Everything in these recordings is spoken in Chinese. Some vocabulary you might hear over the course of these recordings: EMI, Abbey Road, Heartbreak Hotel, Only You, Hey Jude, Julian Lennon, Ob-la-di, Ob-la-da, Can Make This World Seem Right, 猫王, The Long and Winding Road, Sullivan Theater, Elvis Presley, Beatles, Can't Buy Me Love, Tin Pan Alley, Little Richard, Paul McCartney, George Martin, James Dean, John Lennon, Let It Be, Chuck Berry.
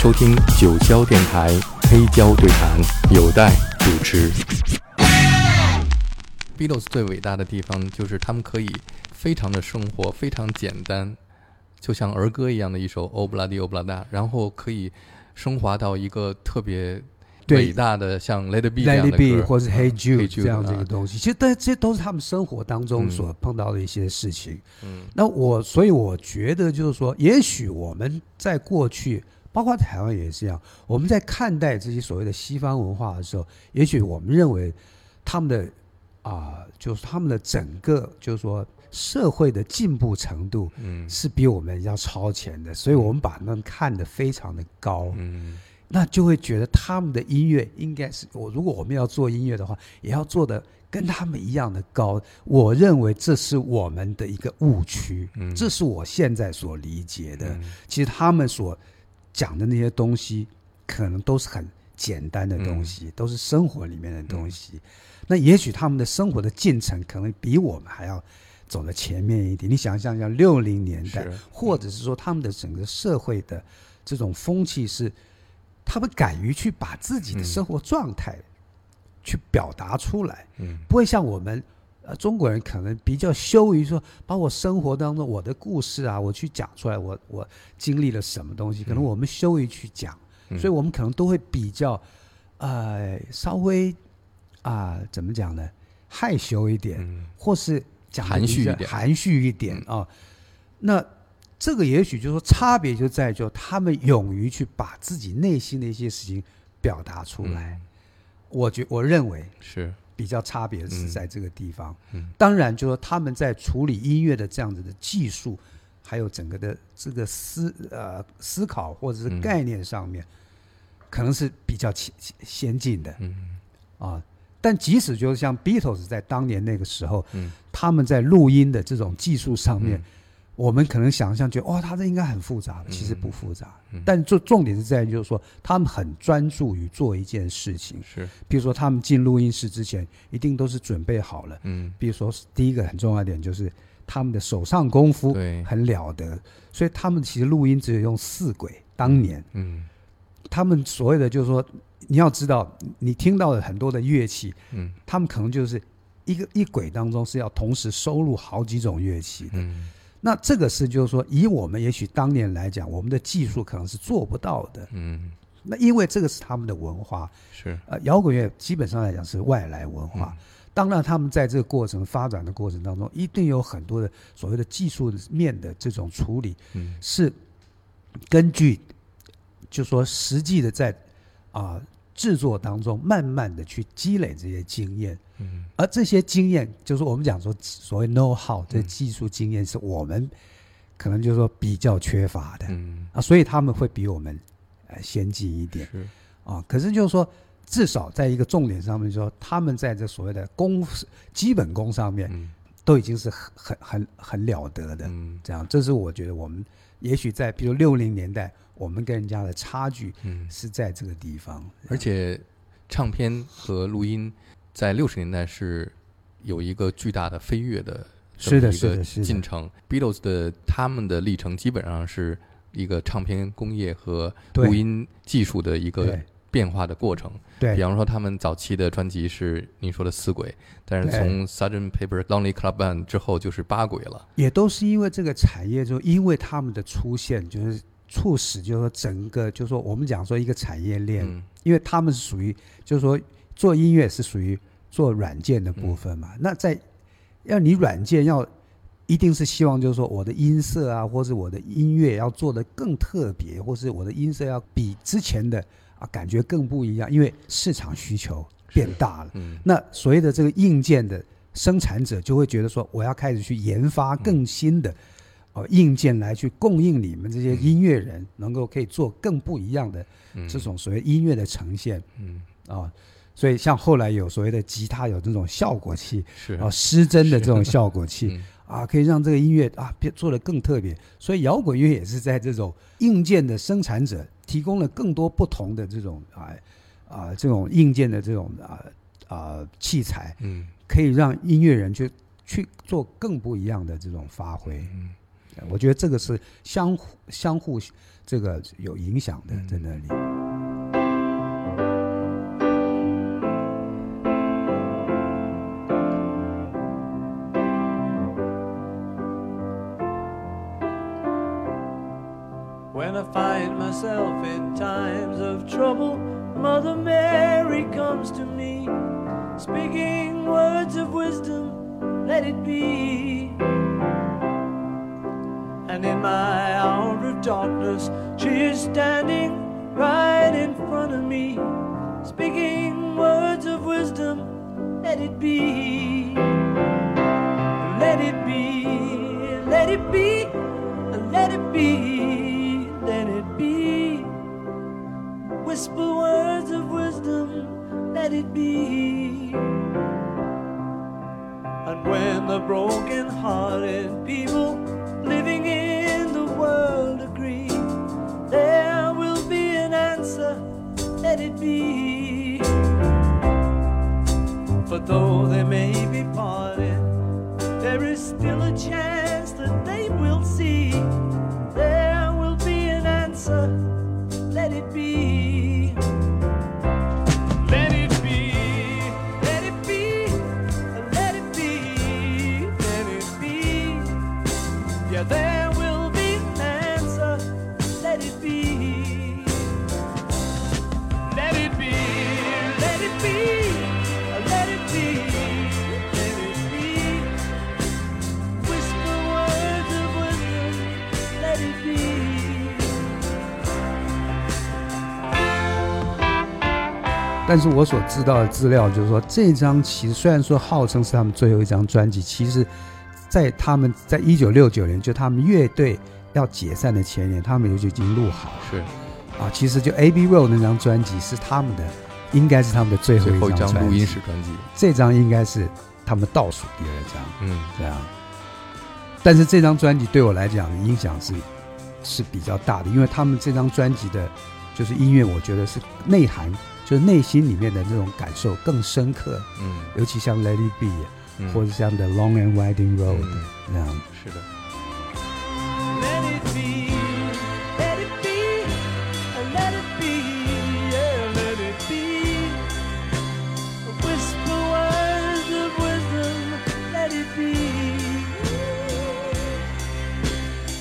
收听九霄电台黑胶对谈，有待主持。Beatles 最伟大的地方就是他们可以非常的生活，非常简单，就像儿歌一样的一首 Ob-la-di Ob-la-da， 然后可以升华到一个特别伟大的像 Let It Be 这样的歌 Let It Be 或是 Hey Jude 这样的一个东西，其实这都是他们生活当中所碰到的一些事情。那所以我觉得就是说，也许我们在过去，包括台湾也是一样，我们在看待这些所谓的西方文化的时候，也许我们认为他们的就是他们的整个就是说社会的进步程度是比我们要超前的，所以我们把他们看得非常的高。那就会觉得他们的音乐应该是，如果我们要做音乐的话，也要做的跟他们一样的高。我认为这是我们的一个误区，这是我现在所理解的。其实他们所讲的那些东西，可能都是很简单的东西，都是生活里面的东西。那也许他们的生活的进程，可能比我们还要走得前面一点。你想象一下，60年代，或者是说他们的整个社会的这种风气是，他们敢于去把自己的生活状态去表达出来，不会像我们中国人可能比较羞于说把我生活当中我的故事啊，我去讲出来，我经历了什么东西，可能我们羞于去讲，所以我们可能都会比较稍微怎么讲呢，害羞一点，或是讲得比较含蓄一点啊。那这个也许就是说差别就在就他们勇于去把自己内心的一些事情表达出来，我认为是比较差别是在这个地方。当然就是说他们在处理音乐的这样子的技术，还有整个的这个思考或者是概念上面，可能是比较先进的。但即使就是像 Beatles 在当年那个时候，他们在录音的这种技术上面，我们可能想象觉得它这应该很复杂，其实不复杂。但重点是在于就是说他们很专注于做一件事情，是比如说他们进录音室之前一定都是准备好了。比如说第一个很重要一点就是他们的手上功夫很了得，所以他们其实录音只有用4轨。当年他们所谓的就是说，你要知道你听到的很多的乐器，他们可能就是一轨当中是要同时收录好几种乐器的。那这个是就是说以我们也许当年来讲，我们的技术可能是做不到的。那因为这个是他们的文化，是摇滚乐基本上来讲是外来文化。当然他们在这个过程发展的过程当中，一定有很多的所谓的技术面的这种处理，是根据就是说实际的在制作当中慢慢的去积累这些经验。而这些经验就是我们讲说所谓 know how 这技术经验，是我们可能就是说比较缺乏的。所以他们会比我们先进一点。可是就是说至少在一个重点上面，说他们在这所谓的基本功上面都已经是很了得的。这样，这是我觉得我们也许在比如60年代我们跟人家的差距是在这个地方。而且唱片和录音在60年代是有一个巨大的飞跃的这么一个进程。 Beatles 的他们的历程基本上是一个唱片工业和录音技术的一个变化的过程。比方说他们早期的专辑是你说的4轨，但是从 Sgt. Pepper Lonely Club Band 之后就是8轨了。也都是因为这个产业，就因为他们的出现，就是促使就是说整个就是说我们讲说一个产业链，因为他们是属于就是说做音乐是属于做软件的部分嘛。那在要你软件要一定是希望就是说我的音色啊，或是我的音乐要做得更特别，或是我的音色要比之前的感觉更不一样，因为市场需求变大了。那所谓的这个硬件的生产者就会觉得说，我要开始去研发更新的硬件来去供应你们这些音乐人，能够可以做更不一样的这种所谓音乐的呈现。所以像后来有所谓的吉他有这种效果器，失真的这种效果器可以让这个音乐做得更特别。所以摇滚乐也是在这种硬件的生产者提供了更多不同的这种这种硬件的这种器材，可以让音乐人去做更不一样的这种发挥。我觉得这个是相互这个有影响的，在那里。When I find myself in times of trouble, Mother Mary comes to me, speaking words of wisdom, let it be. And in my hour of darkness, she is standing right in front of me, speaking words of wisdom, let it be. Let it be, let it be, let it be, let it be. Whisper words of wisdom, let it be. And when the broken-hearted people living in the world agree, there will be an answer, let it be. But though they may be parted, there is still a chance that they will see. There will be an answer, let it be. There will be an answer, let it be. Let it be, let it be, let it be, let it be. Whisper words of wisdom, let it be.但是我所知道的资料就是说，这张其实虽然说号称是他们最后一张专辑，其实在他们在1969年，就他们乐队要解散的前年，他们就已经录好了。是啊，其实就 Abbey Road 那张专辑是他们的，应该是他们的最后一张录音室专辑。这张应该是他们倒数第二张。嗯，这样。但是这张专辑对我来讲影响是比较大的，因为他们这张专辑的就是音乐，我觉得是内涵，就是内心里面的那种感受更深刻。嗯，尤其像 Let It Be。或者像 The Long and Winding Road， 这样是的。Let it be, let it be, let it be, yeah, let it be. Whisper words of wisdom, let it be.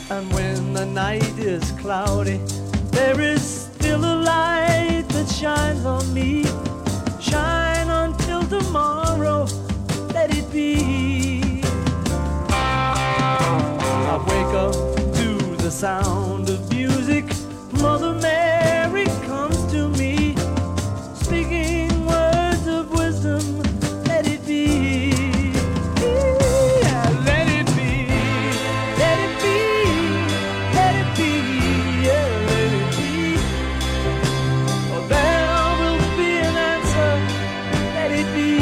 And when the night is cloudy, there is still a light that shines on me. Shine until tomorrow.Let it be. I wake up to the sound of music. Mother Mary comes to me, speaking words of wisdom. Let it be. Let it be. Let it be. Let it be. Yeah, let it be. Oh, there will be an answer. Let it be.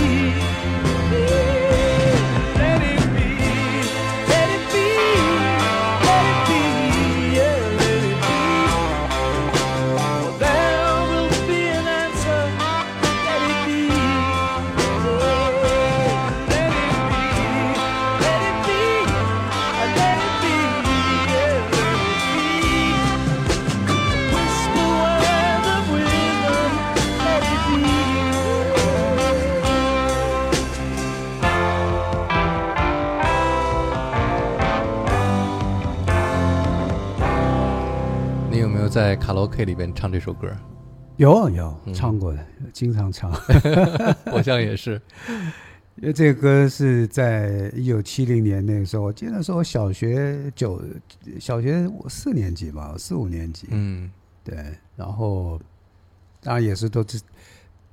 在卡拉 OK 里边唱这首歌，有唱过的，经常唱。我想也是，因为这个歌是在1970年那个时候，我记得是我小学4年级吧，4、5年级。嗯，对。然后当然也是都是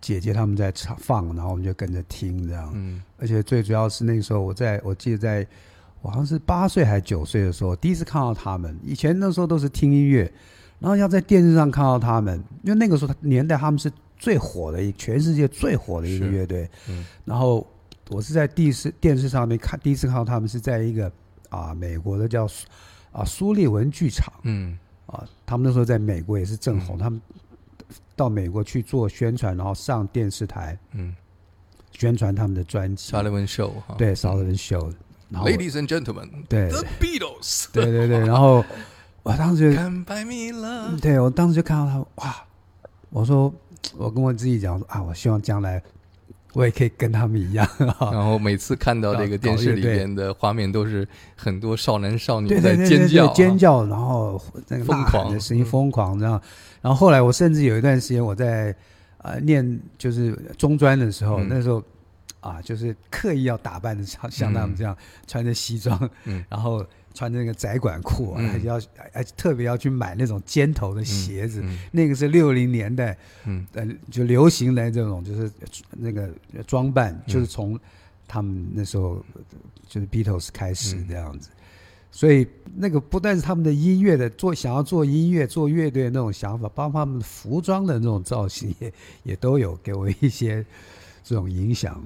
姐姐他们在唱放，然后我们就跟着听这样。嗯。而且最主要是那个时候我记得我好像是8岁还是9岁的时候，第一次看到他们。以前那时候都是听音乐。然后要在电视上看到他们，因为那个时候年代他们是最火的，全世界最火的一个乐队。嗯，然后我是在电视上面看，第一次看到他们是在一个美国的叫苏利文剧场。嗯，他们那时候在美国也是正红，他们到美国去做宣传，然后上电视台，宣传他们的专辑。苏利文秀，对，苏利文秀。Ladies and gentlemen， 对 ，The Beatles， 对对对，然后我当时就Can't Buy Me Love， 对我当时就看到他，哇！我说，我跟我自己讲，我说啊，我希望将来我也可以跟他们一样。然后每次看到这个电视里边的画面，都是很多少男少女在尖叫，对，然后那个呐喊的声音疯狂这样。然后后来我甚至有一段时间我在念就是中专的时候，那时候。啊，就是刻意要打扮的像他们这样，穿着西装，然后穿着那个窄管裤，还特别要去买那种尖头的鞋子，那个是60年代，就流行的这种就是那个装扮，就是从他们那时候就是 Beatles 开始这样子，所以那个不但是他们的音乐的想要做音乐做乐队的那种想法，包括他们服装的那种造型也都有给我一些。这种影响，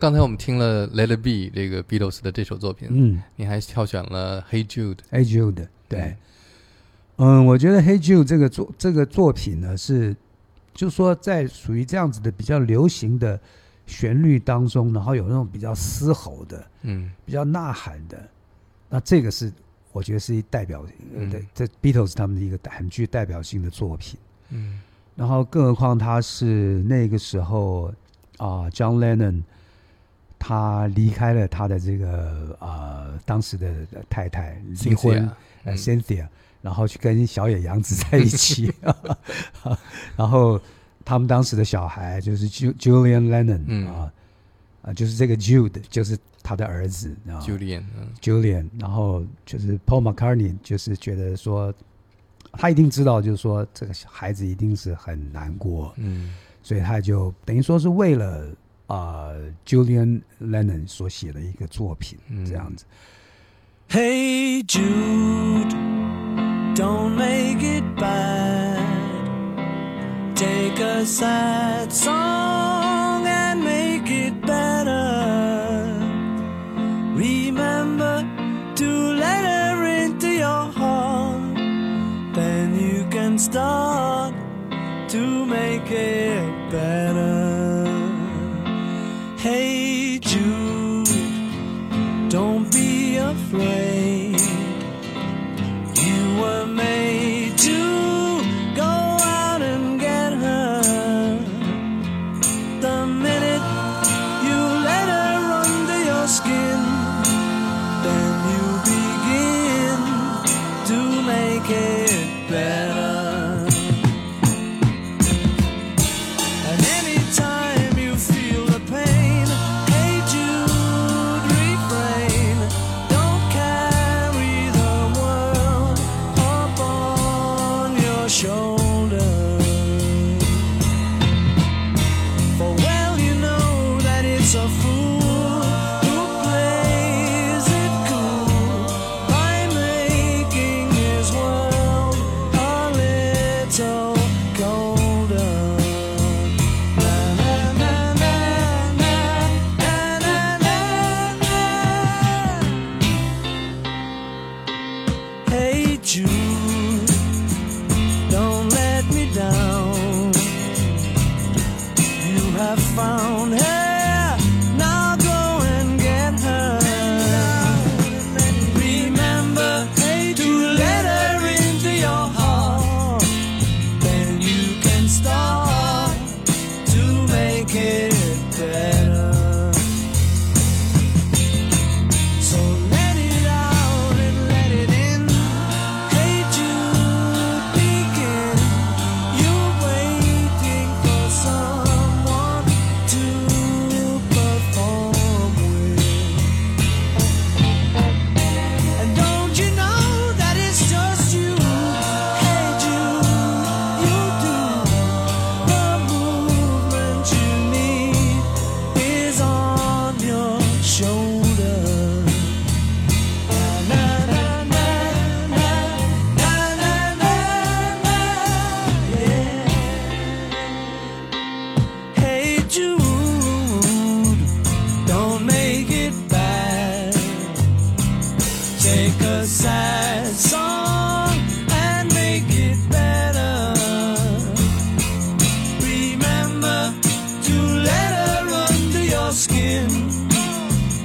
刚才我们听了 Let It Be 这个 Beatles 的这首作品，你还挑选了 Hey Jude。 Hey Jude， 对，我觉得 Hey Jude 这个作品呢，是就是说在属于这样子的比较流行的旋律当中，然后有那种比较嘶吼的，比较呐喊的，那这个是我觉得是代表这 Beatles 他们的一个很具代表性的作品，然后更何况他是那个时候。John Lennon 他离开了他的这个当时的太太离婚 Cynthia， 然后去跟小野洋子在一起然后他们当时的小孩就是 Julian Lennon，就是这个 Jude 就是他的儿子 Julian， 然后就是 Paul McCartney 就是觉得说他一定知道就是说这个孩子一定是很难过，所以他就等于说是为了Julian Lennon 所写的一个作品，这样子。Hey Jude, don't make it bad. Take a sad song and make it better. Remember to let her into your heart. Then you can start to make it.Better. Hey Jude, don't be afraid. You were made to go out and get her. The minute you let her under your skin, then you begin to make it better.Skin,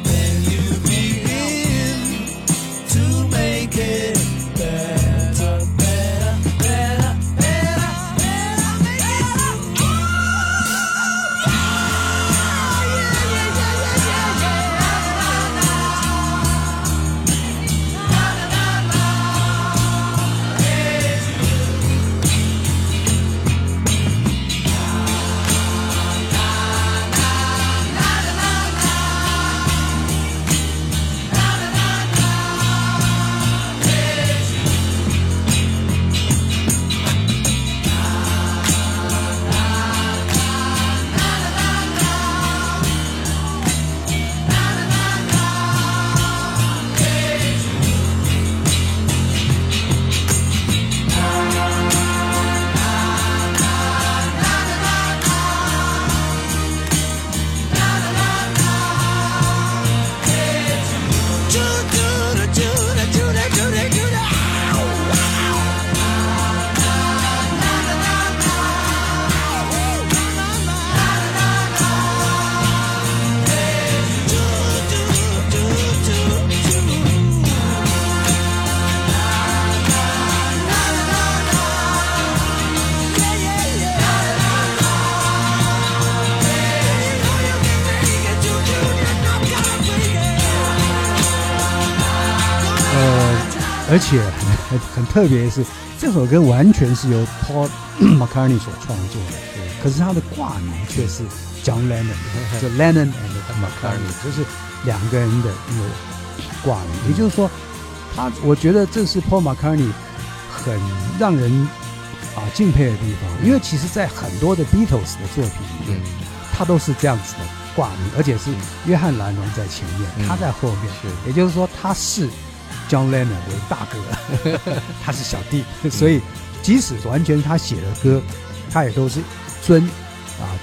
then you be 而且很特别的是，这首歌完全是由 Paul McCartney 所创作的，对，可是他的挂名却是 John Lennon， 就 Lennon and McCartney， 就是两个人的音乐挂名，也就是说他，我觉得这是 Paul McCartney 很让人敬佩的地方，因为其实在很多的 Beatles 的作品里面，他都是这样子的挂名，而且是约翰·兰农在前面，他在后面，也就是说他是 John Lennon 为大哥，他是小弟，所以即使完全他写的歌，他也都是尊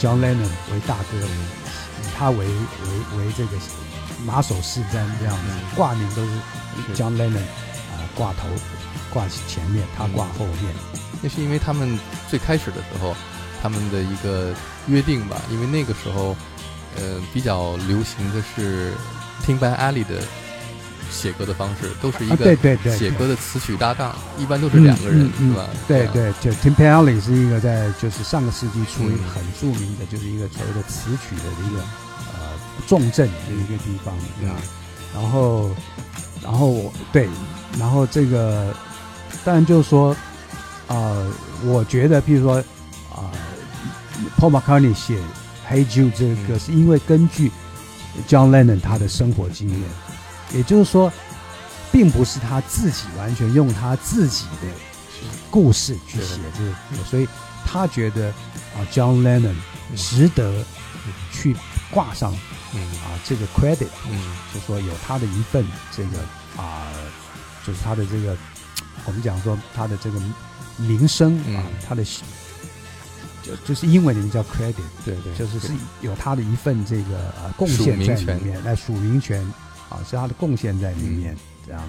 John Lennon 为大哥，以他为这个马首是瞻这样子，挂名都是 John Lennon 挂头。挂前面，他挂后面，那是因为他们最开始的时候他们的一个约定吧，因为那个时候比较流行的是 Tin Pan Alley 的写歌的方式，都是一个写歌的词曲搭档，一般都是两个人，是吧？对对，就 Tin Pan Alley 是一个在就是上个世纪初一个很著名的，就是一个所谓的词曲的一个重镇的一个地方，对吧？然后对，然后这个。但就是说，我觉得，譬如说，Paul McCartney 写《Hey Jude》这个歌，是因为根据 John Lennon 他的生活经验，也就是说，并不是他自己完全用他自己的故事去写这个歌，所以他觉得John Lennon 值得去挂上这个 credit， 就说有他的一份这个就是他的这个。我们讲说他的这个名声他的就是英文里面叫 credit， 对对，就是有他的一份这个贡献在里面，那属名权是他的贡献在里面。这样，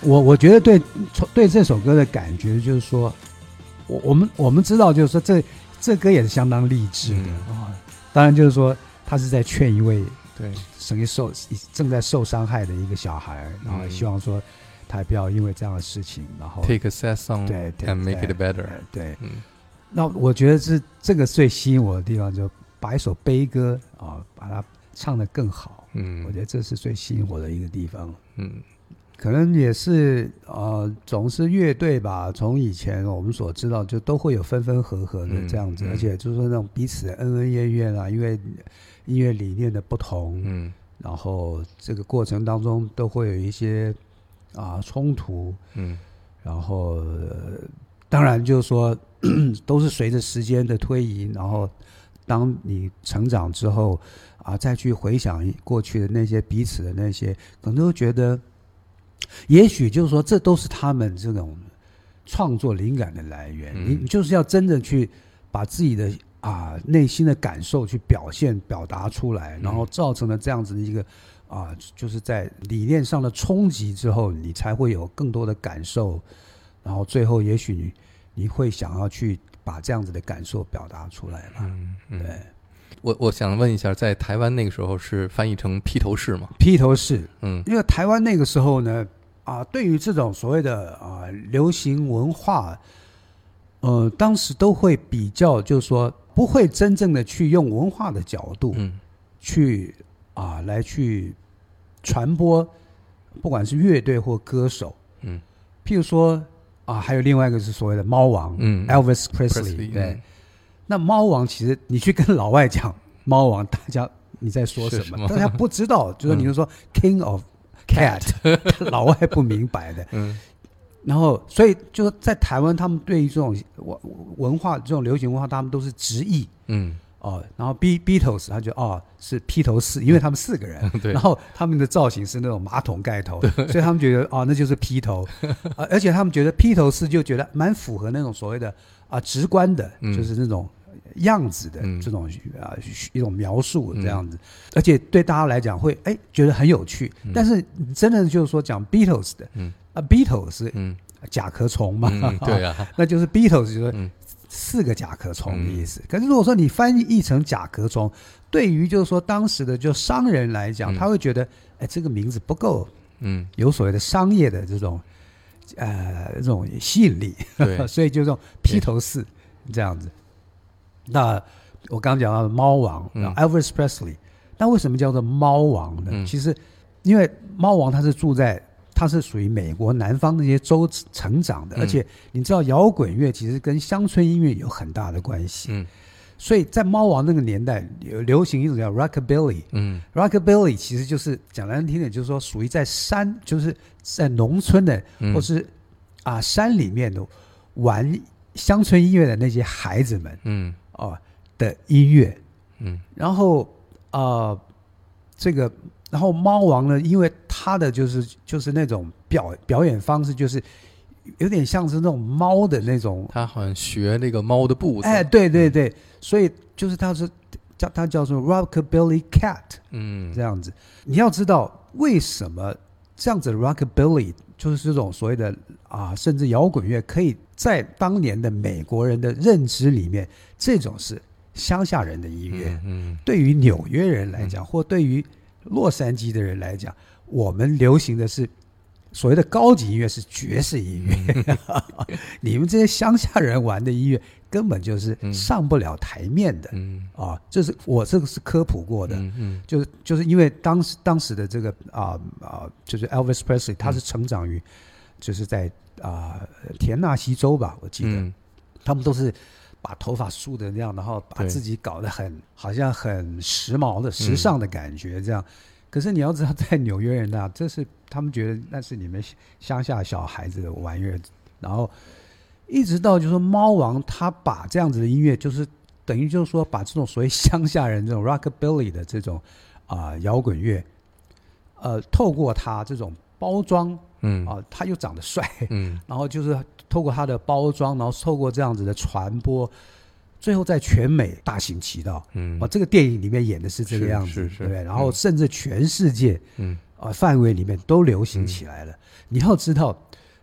我觉得对这首歌的感觉就是说，我们知道就是说这歌也是相当励志的当然就是说他是在劝一位正在受伤害的一个小孩，然后希望说。他不要因为这样的事情，然后 take a sad song and make it better。对，那我觉得是这个最吸引我的地方，就把一首悲歌把它唱得更好。我觉得这是最吸引我的一个地方。可能也是总是乐队吧，从以前我们所知道，就都会有分分合合的这样子，而且就是说那种彼此的恩恩怨怨啊，因为音乐理念的不同，然后这个过程当中都会有一些。冲突，然后当然就是说都是随着时间的推移，然后当你成长之后再去回想过去的那些彼此的那些，可能都觉得，也许就是说这都是他们这种创作灵感的来源。你就是要真的去把自己的内心的感受去表达出来，然后造成了这样子的一个。就是在理念上的冲击之后，你才会有更多的感受，然后最后也许你会想要去把这样子的感受表达出来吧。对，我想问一下，在台湾那个时候是翻译成披头士吗？披头士，因为台湾那个时候呢，对于这种所谓的流行文化，当时都会比较，就是说不会真正的去用文化的角度去。来去传播，不管是乐队或歌手，譬如说还有另外一个是所谓的猫王，Elvis Presley， 对，那猫王其实你去跟老外讲猫王，大家你在说什么？大家不知道，就是你就说 King of Cat， 老外不明白的。然后所以就在台湾，他们对于这种文化、这种流行文化，他们都是直译，然后 Beatles 他就是披头士，因为他们四个人，然后他们的造型是那种马桶盖头，所以他们觉得那就是披头而且他们觉得披头士就觉得蛮符合那种所谓的直观的，就是那种样子的这种一种描述这样子，而且对大家来讲会觉得很有趣，但是真的就是说讲 Beatles 的Beatles 甲壳虫嘛，对啊，那就是 Beatles 就是四个甲壳虫的意思，可是如果说你翻译成甲壳虫，对于就是说当时的就商人来讲，他会觉得这个名字不够，有所谓的商业的这种吸引力，所以就这种披头士这样子。那我刚讲到猫王，Elvis Presley， 那为什么叫做猫王呢？其实因为猫王他是住在它是属于美国南方那些州成长的，而且你知道摇滚乐其实跟乡村音乐有很大的关系，所以在猫王那个年代流行一种叫 rockabilly，rockabilly 其实就是讲难听点就是说属于在山，就是在农村的，或是山里面的玩乡村音乐的那些孩子们，的音乐，然后然后猫王呢，因为他的就是那种表演方式，就是有点像是那种猫的那种，他好像学那个猫的步子，哎，对对对，所以就是他叫做 rockabilly cat， 这样子。你要知道为什么这样子的 rockabilly 就是这种所谓的甚至摇滚乐可以在当年的美国人的认知里面，这种是乡下人的音乐，对于纽约人来讲，或对于洛杉矶的人来讲，我们流行的是所谓的高级音乐，是爵士音乐，你们这些乡下人玩的音乐根本就是上不了台面的，就是我这个是科普过的，就是因为当时的这个就是 Elvis Presley 他是成长于就是在田纳西州吧，我记得，他们都是把头发梳的那样，然后把自己搞得好像很时髦的时尚的感觉这样，可是你要知道在纽约人这是他们觉得那是你们乡下小孩子的玩意儿，然后一直到就是说猫王他把这样子的音乐，就是等于就是说把这种所谓乡下人这种 rockabilly 的这种摇滚乐透过他这种包装，他又长得帅，然后就是透过他的包装，然后透过这样子的传播，最后在全美大行其道，这个电影里面演的是这个样子，对不对？然后甚至全世界范围里面都流行起来了。你要知道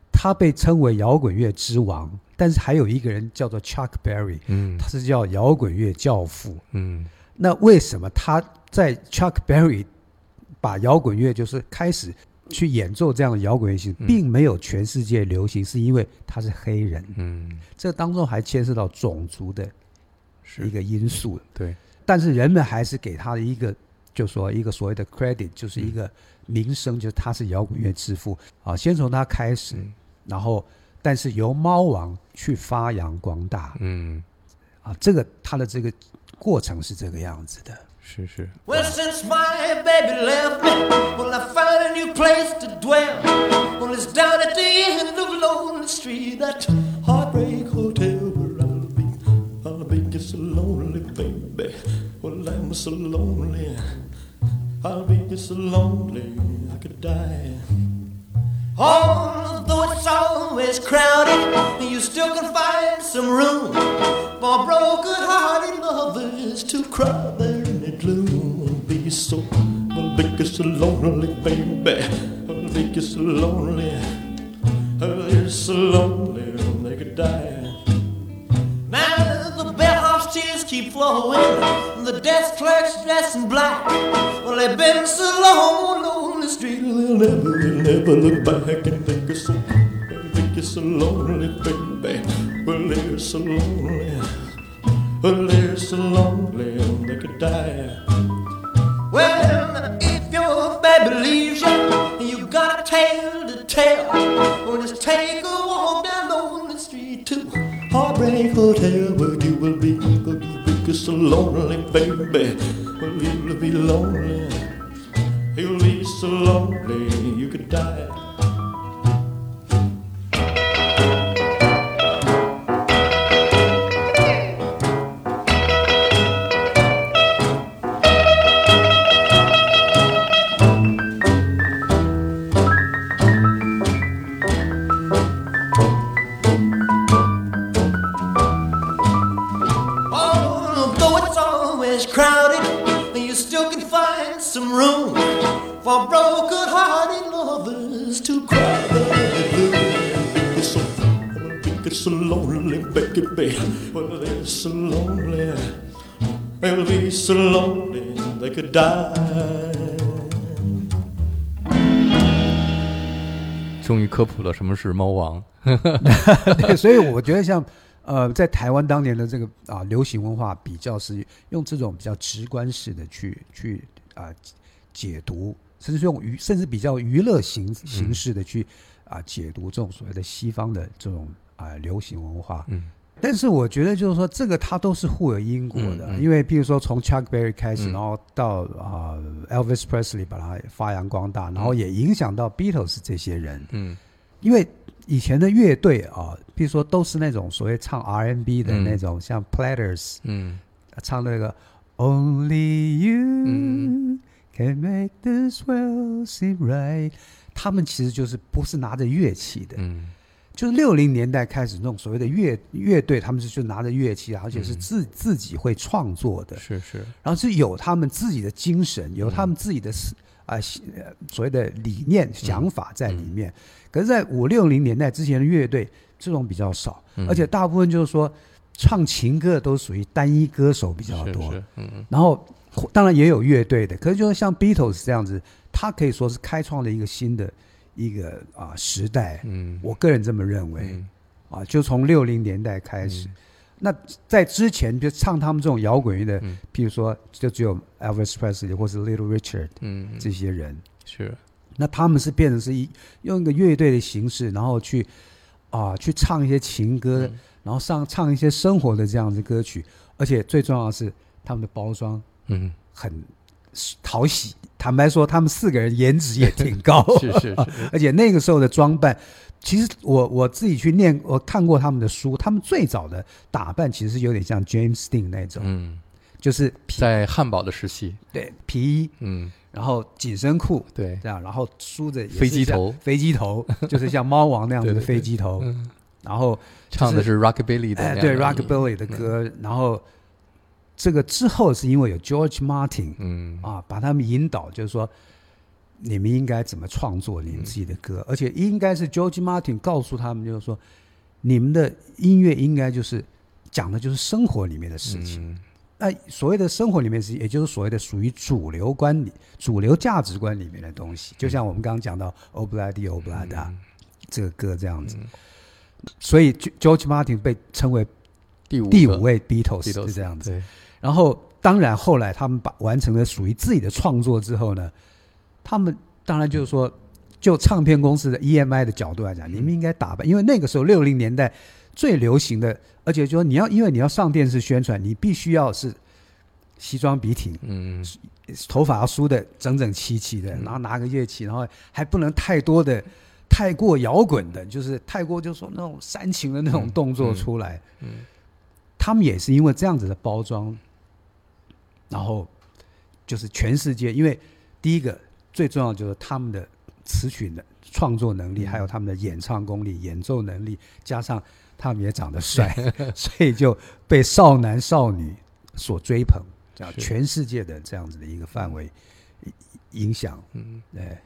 他被称为摇滚乐之王，但是还有一个人叫做 Chuck Berry，他是叫摇滚乐教父，那为什么他在 Chuck Berry 把摇滚乐就是开始去演奏这样的摇滚乐，并没有全世界流行，是因为他是黑人，这当中还牵涉到种族的一个因素，对。但是人们还是给他的一个，就是说一个所谓的 credit， 就是一个名声，就是他是摇滚乐之父先从他开始，然后但是由猫王去发扬光大，这个他的这个过程是这个样子的。是 Well since my baby left me, well I found a new place to dwell. Well it's down at the end of Lonely Street, that Heartbreak Hotel where I'll be just so lonely, baby. Well I'm so lonely, I'll be just so lonely I could die. Although it's always crowded, you still can find some room for broken-hearted lovers to cry there in the gloom. I'll be so, I'll be so lonely, baby. I'll be so lonely, I'll be so lonely they could die. Now the bellhop's tears keep flowing, the desk clerk's dressed in black. Well they've been so long on the street, they'll never look back and think it's so. You're so lonely, baby. Well, they're so lonely. Well, they're so lonely they could die. Well, if your baby leaves you, you got a tale to tell. Well, just take a walk down Lonely Street to Heartbreak Hotel, where you will be. Well, you'll be so lonely, baby. Well, you'll be lonely. You'll be so lonely you could die.Well, they're so lonely, they'll be so lonely they could die. 终于科普了什么是猫王。对，所以我觉得像在台湾当年的这个流行文化比较是用这种比较直观式的去解读甚至用甚至比较娱乐形式的去解读这种所谓的西方的这种流行文化。嗯，但是我觉得就是说这个它都是互有因果的，因为比如说从 Chuck Berry 开始，然后到Elvis Presley 把它发扬光大，然后也影响到 Beatles 这些人。嗯，因为以前的乐队比如说都是那种所谓唱 R&B 的那种，像 Platters 唱那个 Only You Can Make This World Seem Right， 他们其实就是不是拿着乐器的。嗯，就是60年代开始那种所谓的乐队，他们就拿着乐器，而且是自己会创作的，是是，然后是有他们自己的精神，有他们自己的所谓的理念想法在里面。可是在50、60年代之前的乐队这种比较少，而且大部分就是说唱情歌都属于单一歌手比较多，是是，然后当然也有乐队的，可是就是像 Beatles 这样子，他可以说是开创了一个新的一个时代，我个人这么认为，就从60年代开始，那在之前就唱他们这种摇滚乐的，譬如说就只有 Elvis Presley 或是 Little Richard 这些人，是，那他们是变成是用一个乐队的形式，然后去唱一些情歌，然后唱一些生活的这样的歌曲，而且最重要的是他们的包装很讨喜，坦白说他们4个人颜值也挺高是是是，而且那个时候的装扮，其实我自己去念，我看过他们的书，他们最早的打扮其实有点像 James Dean 那种，就是在汉堡的时期，对，皮衣，然后紧身裤，对，这样，然后梳着飞机头就是像猫王那样子的飞机头对对对，然后就是唱的是 Rockabilly 的对 Rockabilly 的歌，然后这个之后是因为有 George Martin， 把他们引导，就是说你们应该怎么创作你们自己的歌，而且应该是 George Martin 告诉他们，就是说你们的音乐应该就是讲的就是生活里面的事情，那所谓的生活里面的事情，也就是所谓的属于主流价值观里面的东西，就像我们刚刚讲到 Ob-la-di Ob-la-da 这个歌这样子，所以 George Martin 被称为第五位 Beatles 是这样子。然后当然后来他们完成了属于自己的创作之后呢，他们当然就是说就唱片公司的 EMI 的角度来讲，你们应该打扮，因为那个时候60年代最流行的，而且就是因为你要上电视宣传，你必须要是西装笔挺，头发要梳得整整齐齐的，然后拿个乐器，然后还不能太过摇滚的，就是太过就是说那种煽情的那种动作出来。他们也是因为这样子的包装，然后就是全世界，因为第一个最重要就是他们的词曲的创作能力，还有他们的演唱功力、演奏能力，加上他们也长得帅所以就被少男少女所追捧，全世界的这样子的一个范围影响。对，